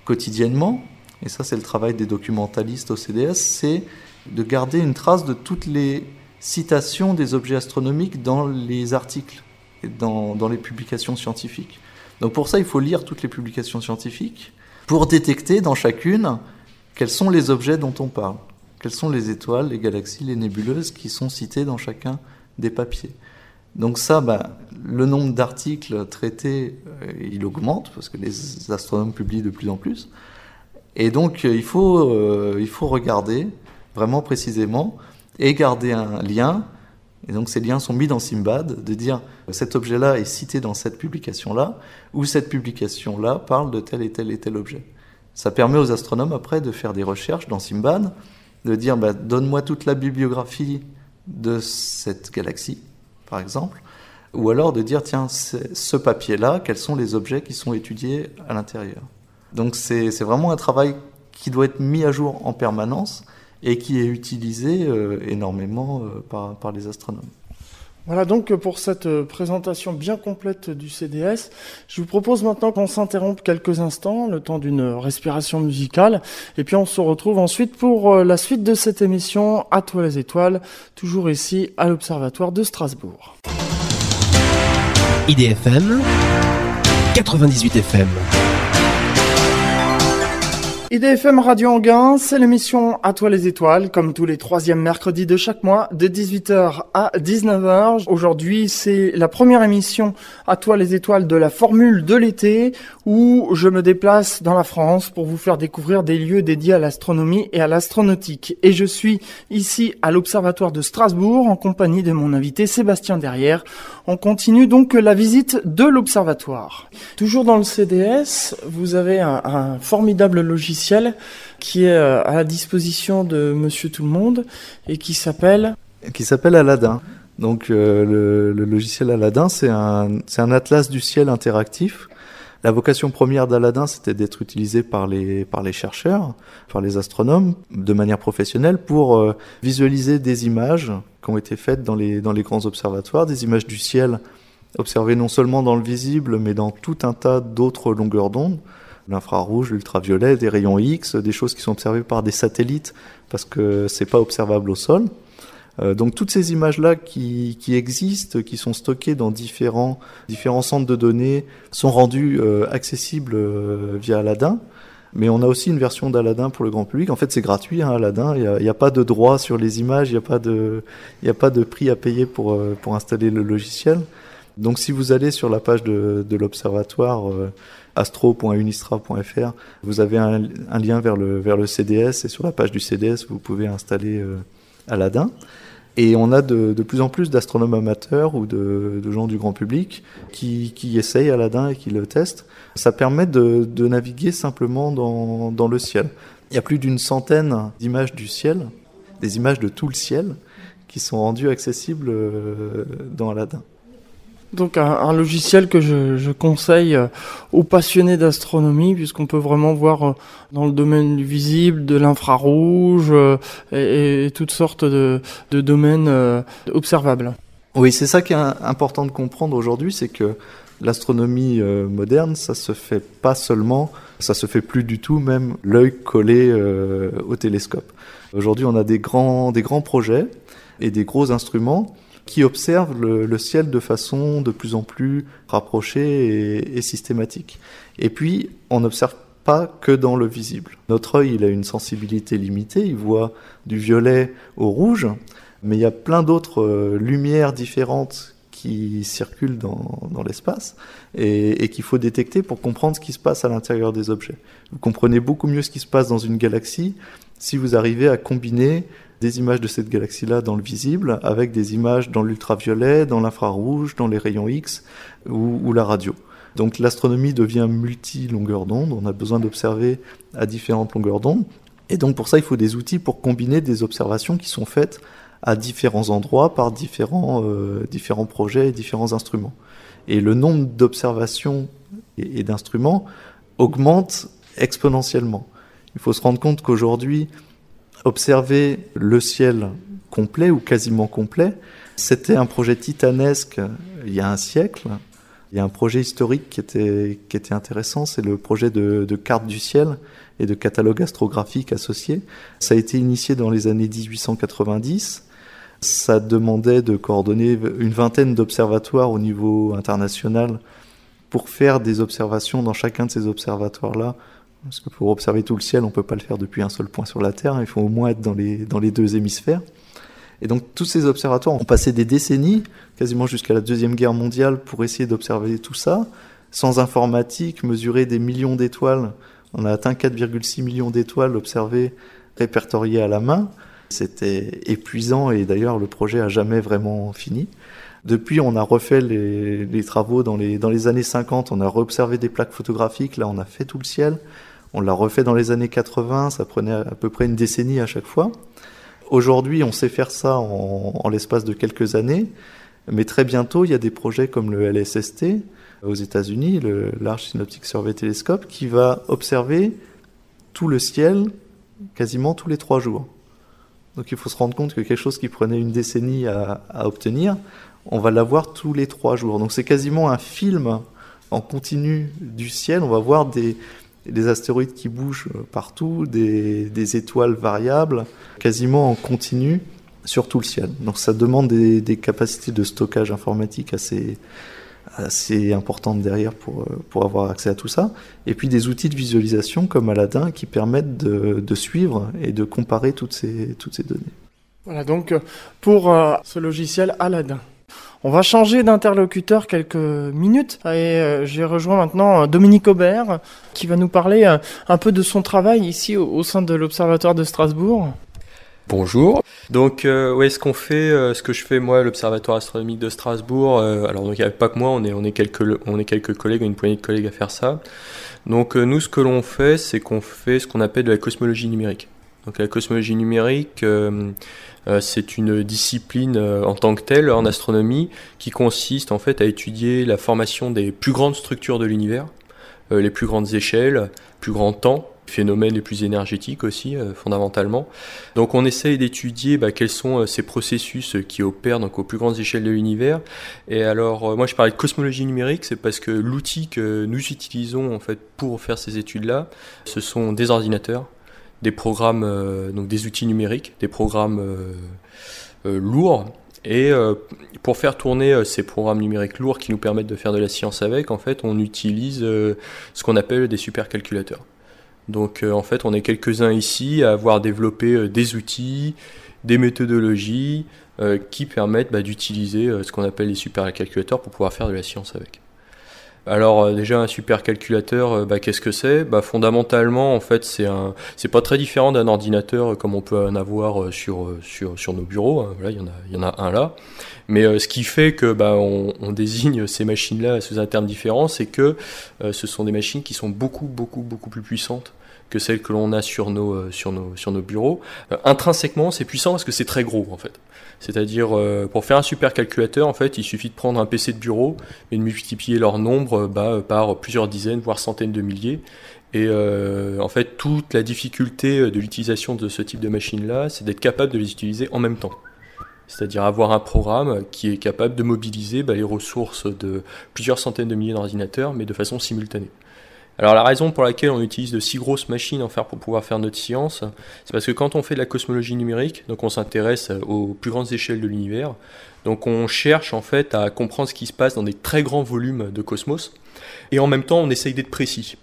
quotidiennement, et ça, c'est le travail des documentalistes au CDS, c'est de garder une trace de toutes les citations des objets astronomiques dans les articles et dans les publications scientifiques. Donc pour ça, il faut lire toutes les publications scientifiques pour détecter dans chacune quels sont les objets dont on parle ? Quelles sont les étoiles, les galaxies, les nébuleuses qui sont citées dans chacun des papiers ? Donc ça, le nombre d'articles traités, il augmente, parce que les astronomes publient de plus en plus. Et donc, il faut regarder vraiment précisément et garder un lien. Et donc, ces liens sont mis dans Simbad, de dire cet objet-là est cité dans cette publication-là, ou cette publication-là parle de tel et tel objet. Ça permet aux astronomes, après, de faire des recherches dans Simbad, de dire « donne-moi toute la bibliographie de cette galaxie », par exemple, ou alors de dire « tiens, ce papier-là, quels sont les objets qui sont étudiés à l'intérieur ?» Donc c'est vraiment un travail qui doit être mis à jour en permanence et qui est utilisé énormément par les astronomes. Voilà donc pour cette présentation bien complète du CDS. Je vous propose maintenant qu'on s'interrompe quelques instants, le temps d'une respiration musicale. Et puis on se retrouve ensuite pour la suite de cette émission « À toi les étoiles », toujours ici à l'Observatoire de Strasbourg. IDFM, 98 FM. IDFM Radio Enghien, c'est l'émission À toi les étoiles, comme tous les troisièmes mercredis de chaque mois, de 18h à 19h. Aujourd'hui, c'est la première émission À toi les étoiles de la formule de l'été, où je me déplace dans la France pour vous faire découvrir des lieux dédiés à l'astronomie et à l'astronautique. Et je suis ici à l'Observatoire de Strasbourg, en compagnie de mon invité Sébastien Derrière. On continue donc la visite de l'Observatoire. Toujours dans le CDS, vous avez un formidable logiciel qui est à la disposition de Monsieur Tout-le-Monde et qui s'appelle Aladin. Donc le logiciel Aladin, c'est un atlas du ciel interactif. La vocation première d'Aladin, c'était d'être utilisé par les chercheurs, par les astronomes, de manière professionnelle pour visualiser des images qui ont été faites dans les grands observatoires, des images du ciel observées non seulement dans le visible, mais dans tout un tas d'autres longueurs d'onde. L'infrarouge, l'ultraviolet, des rayons X, des choses qui sont observées par des satellites parce que c'est pas observable au sol. Donc toutes ces images-là qui existent, qui sont stockées dans différents centres de données, sont rendues accessibles via Aladin. Mais on a aussi une version d'Aladin pour le grand public. En fait, c'est gratuit, Aladin. Il n'y a pas de droit sur les images, il n'y a pas de prix à payer pour installer le logiciel. Donc si vous allez sur la page de l'observatoire astro.unistra.fr, vous avez un lien vers le CDS, et sur la page du CDS, vous pouvez installer Aladin. Et on a de plus en plus d'astronomes amateurs ou de gens du grand public qui essayent Aladin et qui le testent. Ça permet de naviguer simplement dans le ciel. Il y a plus d'une centaine d'images du ciel, des images de tout le ciel, qui sont rendues accessibles dans Aladin. Donc un logiciel que je conseille aux passionnés d'astronomie, puisqu'on peut vraiment voir dans le domaine du visible, de l'infrarouge et toutes sortes de domaines observables. Oui, c'est ça qui est important de comprendre aujourd'hui, c'est que l'astronomie moderne, ça se fait plus du tout, même l'œil collé au télescope. Aujourd'hui, on a des grands projets et des gros instruments qui observent le ciel de façon de plus en plus rapprochée et systématique. Et puis, on n'observe pas que dans le visible. Notre œil, il a une sensibilité limitée, il voit du violet au rouge, mais il y a plein d'autres lumières différentes qui circulent dans l'espace et qu'il faut détecter pour comprendre ce qui se passe à l'intérieur des objets. Vous comprenez beaucoup mieux ce qui se passe dans une galaxie si vous arrivez à combiner des images de cette galaxie-là dans le visible avec des images dans l'ultraviolet, dans l'infrarouge, dans les rayons X ou la radio. Donc l'astronomie devient multi-longueur d'onde, on a besoin d'observer à différentes longueurs d'onde et donc pour ça il faut des outils pour combiner des observations qui sont faites à différents endroits, par différents projets et différents instruments. Et le nombre d'observations et d'instruments augmente exponentiellement. Il faut se rendre compte qu'aujourd'hui, observer le ciel complet ou quasiment complet, c'était un projet titanesque il y a un siècle. Il y a un projet historique qui était intéressant, c'est le projet de carte du ciel et de catalogue astrographique associé. Ça a été initié dans les années 1890. Ça demandait de coordonner une vingtaine d'observatoires au niveau international pour faire des observations dans chacun de ces observatoires-là. Parce que pour observer tout le ciel, on ne peut pas le faire depuis un seul point sur la Terre. Il faut au moins être dans les deux hémisphères. Et donc tous ces observatoires ont passé des décennies, quasiment jusqu'à la Deuxième Guerre mondiale, pour essayer d'observer tout ça. Sans informatique, mesurer des millions d'étoiles. On a atteint 4,6 millions d'étoiles observées, répertoriées à la main. C'était épuisant et d'ailleurs le projet n'a jamais vraiment fini. Depuis, on a refait les travaux dans les années 50. On a reobservé des plaques photographiques. Là, on a fait tout le ciel. On l'a refait dans les années 80. Ça prenait à peu près une décennie à chaque fois. Aujourd'hui, on sait faire ça en l'espace de quelques années. Mais très bientôt, il y a des projets comme le LSST aux États-Unis, le Large Synoptic Survey Telescope, qui va observer tout le ciel quasiment tous les 3 jours. Donc il faut se rendre compte que quelque chose qui prenait une décennie à obtenir, on va l'avoir tous les 3 jours. Donc c'est quasiment un film en continu du ciel. On va voir des astéroïdes qui bougent partout, des étoiles variables, quasiment en continu sur tout le ciel. Donc ça demande des capacités de stockage informatique assez importantes derrière pour avoir accès à tout ça. Et puis des outils de visualisation comme Aladin qui permettent de suivre et de comparer toutes ces données. Voilà donc pour ce logiciel Aladin. On va changer d'interlocuteur quelques minutes et j'ai rejoint maintenant Dominique Aubert qui va nous parler un peu de son travail ici au sein de l'Observatoire de Strasbourg. Bonjour. Donc ce qu'on fait, ce que je fais moi à l'Observatoire astronomique de Strasbourg, alors donc il n'y a pas que moi, on est quelques collègues, une poignée de collègues à faire ça. Donc nous ce que l'on fait, c'est qu'on fait ce qu'on appelle de la cosmologie numérique. Donc la cosmologie numérique, c'est une discipline en tant que telle en astronomie qui consiste en fait à étudier la formation des plus grandes structures de l'univers, les plus grandes échelles, plus grands temps, phénomènes les plus énergétiques aussi, fondamentalement. Donc on essaye d'étudier quels sont ces processus qui opèrent donc, aux plus grandes échelles de l'univers. Et alors, moi je parlais de cosmologie numérique, c'est parce que l'outil que nous utilisons en fait, pour faire ces études-là, ce sont des ordinateurs, des programmes, donc des outils numériques, des programmes lourds. Et pour faire tourner ces programmes numériques lourds qui nous permettent de faire de la science avec, en fait, on utilise ce qu'on appelle des supercalculateurs. Donc en fait, on est quelques-uns ici à avoir développé des outils, des méthodologies qui permettent d'utiliser ce qu'on appelle les supercalculateurs pour pouvoir faire de la science avec. Alors déjà un supercalculateur, qu'est-ce que c'est ? Fondamentalement en fait c'est pas très différent d'un ordinateur comme on peut en avoir sur nos bureaux. Hein. Voilà, il y en a un là. Mais ce qui fait que on désigne ces machines-là sous un terme différent, c'est que ce sont des machines qui sont beaucoup beaucoup beaucoup plus puissantes que celles que l'on a sur nos bureaux. Intrinsèquement, c'est puissant parce que c'est très gros en fait. C'est-à-dire, pour faire un supercalculateur, en fait, il suffit de prendre un PC de bureau et de multiplier leur nombre par plusieurs dizaines, voire centaines de milliers. Et en fait, toute la difficulté de l'utilisation de ce type de machines-là, c'est d'être capable de les utiliser en même temps. C'est-à-dire avoir un programme qui est capable de mobiliser les ressources de plusieurs centaines de milliers d'ordinateurs, mais de façon simultanée. Alors la raison pour laquelle on utilise de si grosses machines pour pouvoir faire notre science, c'est parce que quand on fait de la cosmologie numérique, donc on s'intéresse aux plus grandes échelles de l'univers, donc on cherche en fait à comprendre ce qui se passe dans des très grands volumes de cosmos, et en même temps on essaye d'être précis.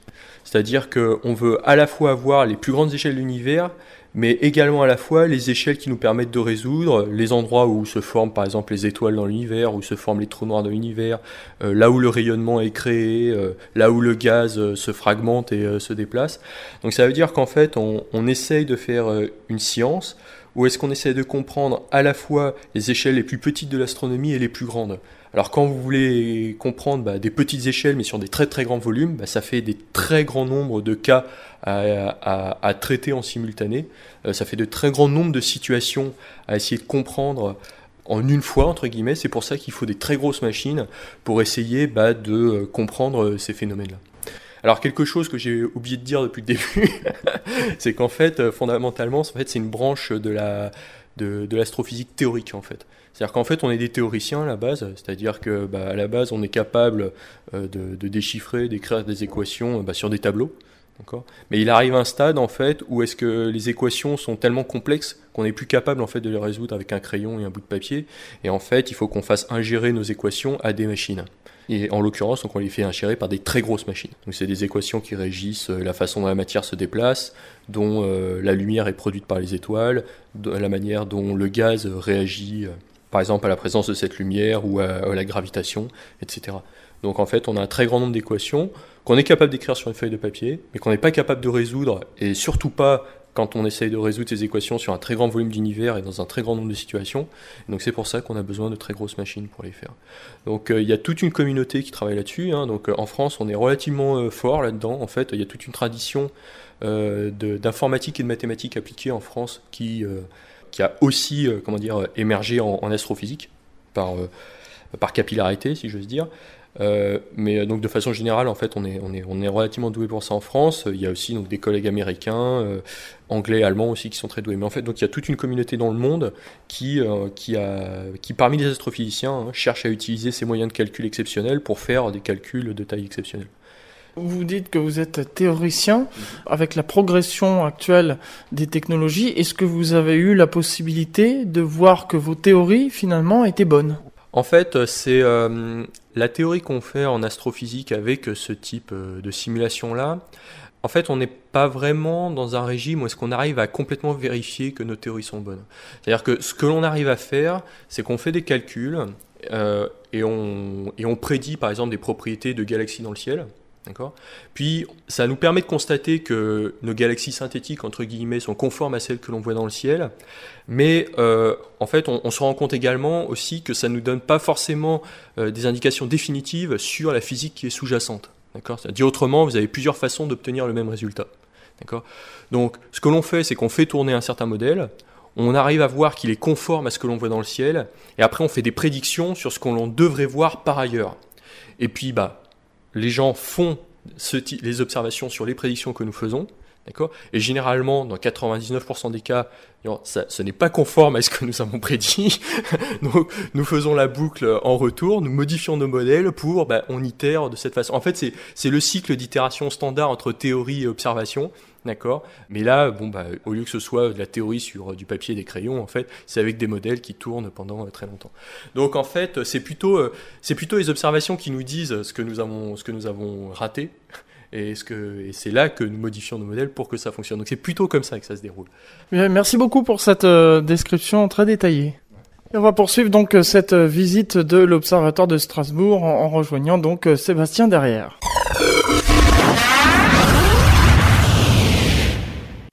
C'est-à-dire qu'on veut à la fois avoir les plus grandes échelles de l'univers, mais également à la fois les échelles qui nous permettent de résoudre les endroits où se forment par exemple les étoiles dans l'univers, où se forment les trous noirs dans l'univers, là où le rayonnement est créé, là où le gaz se fragmente et se déplace. Donc ça veut dire qu'en fait on essaye de faire une science où est-ce qu'on essaie de comprendre à la fois les échelles les plus petites de l'astronomie et les plus grandes. Alors quand vous voulez comprendre des petites échelles mais sur des très très grands volumes, ça fait des très grands nombres de cas à traiter en simultané, ça fait de très grands nombres de situations à essayer de comprendre en une fois, entre guillemets. C'est pour ça qu'il faut des très grosses machines pour essayer de comprendre ces phénomènes-là. Alors quelque chose que j'ai oublié de dire depuis le début, c'est qu'en fait, fondamentalement, c'est une branche de l'astrophysique théorique en fait. C'est-à-dire qu'en fait on est des théoriciens à la base, c'est-à-dire que à la base on est capable de déchiffrer, d'écrire des équations sur des tableaux. D'accord ? Mais il arrive un stade en fait où est-ce que les équations sont tellement complexes qu'on n'est plus capable en fait de les résoudre avec un crayon et un bout de papier, et en fait il faut qu'on fasse ingérer nos équations à des machines. Et en l'occurrence, donc on les fait ingérer par des très grosses machines. Donc c'est des équations qui régissent la façon dont la matière se déplace, dont la lumière est produite par les étoiles, la manière dont le gaz réagit, par exemple, à la présence de cette lumière ou à la gravitation, etc. Donc en fait, on a un très grand nombre d'équations qu'on est capable d'écrire sur une feuille de papier, mais qu'on n'est pas capable de résoudre, et surtout pas quand on essaye de résoudre ces équations sur un très grand volume d'univers et dans un très grand nombre de situations. Donc c'est pour ça qu'on a besoin de très grosses machines pour les faire. Donc il y a toute une communauté qui travaille là-dessus. Donc en France, on est relativement fort là-dedans. En fait, il y a toute une tradition d'informatique et de mathématiques appliquées en France qui a aussi émergé en astrophysique par capillarité, si j'ose dire. Mais donc de façon générale en fait on est relativement doué pour ça en France. Il y a aussi donc des collègues américains, anglais, allemands aussi qui sont très doués. Mais en fait donc il y a toute une communauté dans le monde qui parmi les astrophysiciens cherche à utiliser ces moyens de calcul exceptionnels pour faire des calculs de taille exceptionnelle. Vous dites que vous êtes théoricien. Avec la progression actuelle des technologies, est-ce que vous avez eu la possibilité de voir que vos théories finalement étaient bonnes ? En fait, c'est la théorie qu'on fait en astrophysique avec ce type de simulation-là. En fait, on n'est pas vraiment dans un régime où est-ce qu'on arrive à complètement vérifier que nos théories sont bonnes. C'est-à-dire que ce que l'on arrive à faire, c'est qu'on fait des calculs et on prédit par exemple des propriétés de galaxies dans le ciel. D'accord ? Puis ça nous permet de constater que nos galaxies synthétiques entre guillemets sont conformes à celles que l'on voit dans le ciel, mais en fait on se rend compte également aussi que ça ne nous donne pas forcément des indications définitives sur la physique qui est sous-jacente. D'accord ? C'est-à-dire autrement, vous avez plusieurs façons d'obtenir le même résultat. D'accord ? Donc ce que l'on fait, c'est qu'on fait tourner un certain modèle, on arrive à voir qu'il est conforme à ce que l'on voit dans le ciel, et après on fait des prédictions sur ce qu'on devrait voir par ailleurs. Et puis les gens font les observations sur les prédictions que nous faisons, d'accord ? Et généralement, dans 99% des cas, ce n'est pas conforme à ce que nous avons prédit. Donc, nous faisons la boucle en retour, nous modifions nos modèles pour, on itère de cette façon. En fait, c'est le cycle d'itération standard entre théorie et observation, d'accord ? Mais là, au lieu que ce soit de la théorie sur du papier et des crayons, en fait, c'est avec des modèles qui tournent pendant très longtemps. Donc, en fait, c'est plutôt les observations qui nous disent ce que nous avons raté. Et c'est là que nous modifions nos modèles pour que ça fonctionne. Donc c'est plutôt comme ça que ça se déroule. Merci beaucoup pour cette description très détaillée. Et on va poursuivre donc cette visite de l'Observatoire de Strasbourg en rejoignant donc Sébastien Derrière.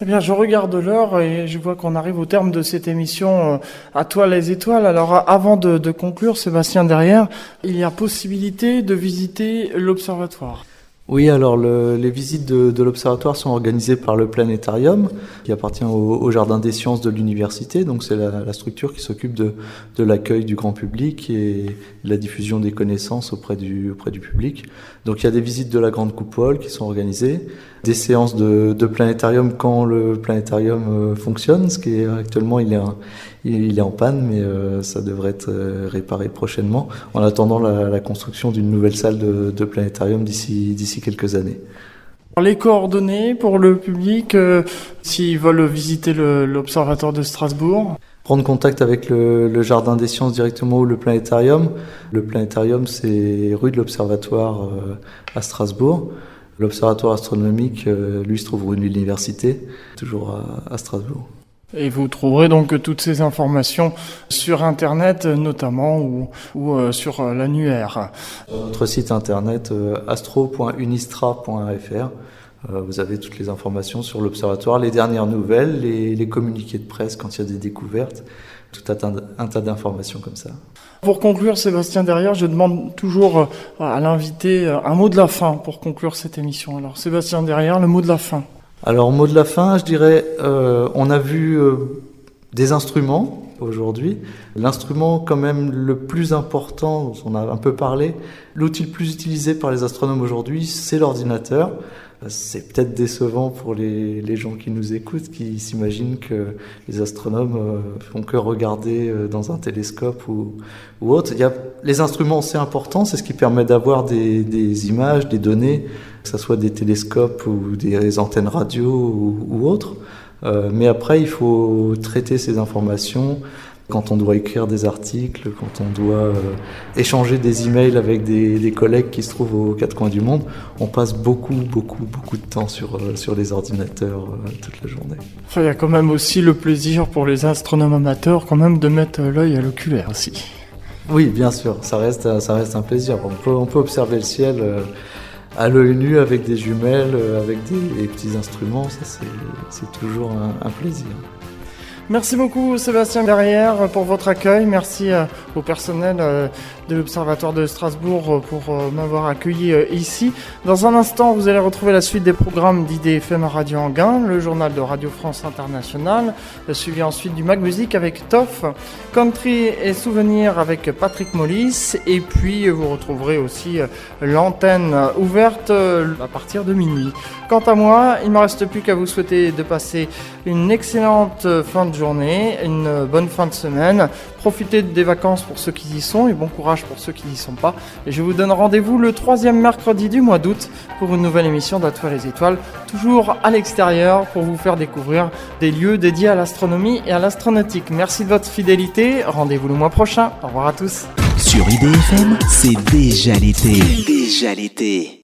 Eh bien, je regarde l'heure et je vois qu'on arrive au terme de cette émission « À toi les étoiles ». Alors, avant de conclure, Sébastien Derrière, il y a possibilité de visiter l'Observatoire. Oui, alors les visites de l'observatoire sont organisées par le Planétarium, qui appartient au Jardin des Sciences de l'université. Donc c'est la structure qui s'occupe de l'accueil du grand public et de la diffusion des connaissances auprès du public. Donc il y a des visites de la grande coupole qui sont organisées, des séances de Planétarium quand le Planétarium fonctionne, ce qui est actuellement il est en panne, mais ça devrait être réparé prochainement, en attendant la construction d'une nouvelle salle de Planétarium d'ici quelques années. Les coordonnées pour le public, s'ils veulent visiter l'Observatoire de Strasbourg. Prendre contact avec le Jardin des Sciences directement ou le Planétarium. Le Planétarium, c'est rue de l'Observatoire à Strasbourg. L'Observatoire astronomique, lui, se trouve rue de l'Université, toujours à Strasbourg. Et vous trouverez donc toutes ces informations sur Internet notamment ou sur l'annuaire. Notre site Internet astro.unistra.fr, vous avez toutes les informations sur l'observatoire, les dernières nouvelles, les communiqués de presse quand il y a des découvertes, tout un tas d'informations comme ça. Pour conclure, Sébastien Derrière, je demande toujours à l'invité un mot de la fin pour conclure cette émission. Alors Sébastien Derrière, le mot de la fin. Alors, mot de la fin, je dirais, on a vu des instruments aujourd'hui. L'instrument quand même le plus important, on a un peu parlé, l'outil le plus utilisé par les astronomes aujourd'hui, c'est l'ordinateur. C'est peut-être décevant pour les gens qui nous écoutent, qui s'imaginent que les astronomes font que regarder dans un télescope ou autre. Les instruments, c'est important, c'est ce qui permet d'avoir des images, des données, que ce soit des télescopes ou des antennes radio ou autres. Mais après, il faut traiter ces informations quand on doit écrire des articles, quand on doit échanger des emails avec des collègues qui se trouvent aux quatre coins du monde. On passe beaucoup de temps sur les ordinateurs toute la journée. Enfin, il y a quand même aussi le plaisir pour les astronomes amateurs quand même de mettre l'œil à l'oculaire aussi. Oui, bien sûr, ça reste un plaisir. On peut observer le ciel à l'œil nu, avec des jumelles, avec des petits instruments, ça c'est toujours un plaisir. Merci beaucoup Sébastien Derrière pour votre accueil, merci au personnel de l'Observatoire de Strasbourg pour m'avoir accueilli ici. Dans un instant, vous allez retrouver la suite des programmes d'IDFM Radio Enghien, le journal de Radio France Internationale, suivi ensuite du Mag Music avec Toff, Country et Souvenirs avec Patrick Mollis, et puis vous retrouverez aussi l'antenne ouverte à partir de minuit. Quant à moi, il ne me reste plus qu'à vous souhaiter de passer une excellente fin de journée, une bonne fin de semaine. Profitez des vacances pour ceux qui y sont et bon courage pour ceux qui n'y sont pas. Et je vous donne rendez-vous le 3e mercredi du mois d'août pour une nouvelle émission d'À toi les étoiles, toujours à l'extérieur pour vous faire découvrir des lieux dédiés à l'astronomie et à l'astronautique. Merci de votre fidélité, rendez-vous le mois prochain, au revoir à tous. Sur IDFM, c'est déjà l'été.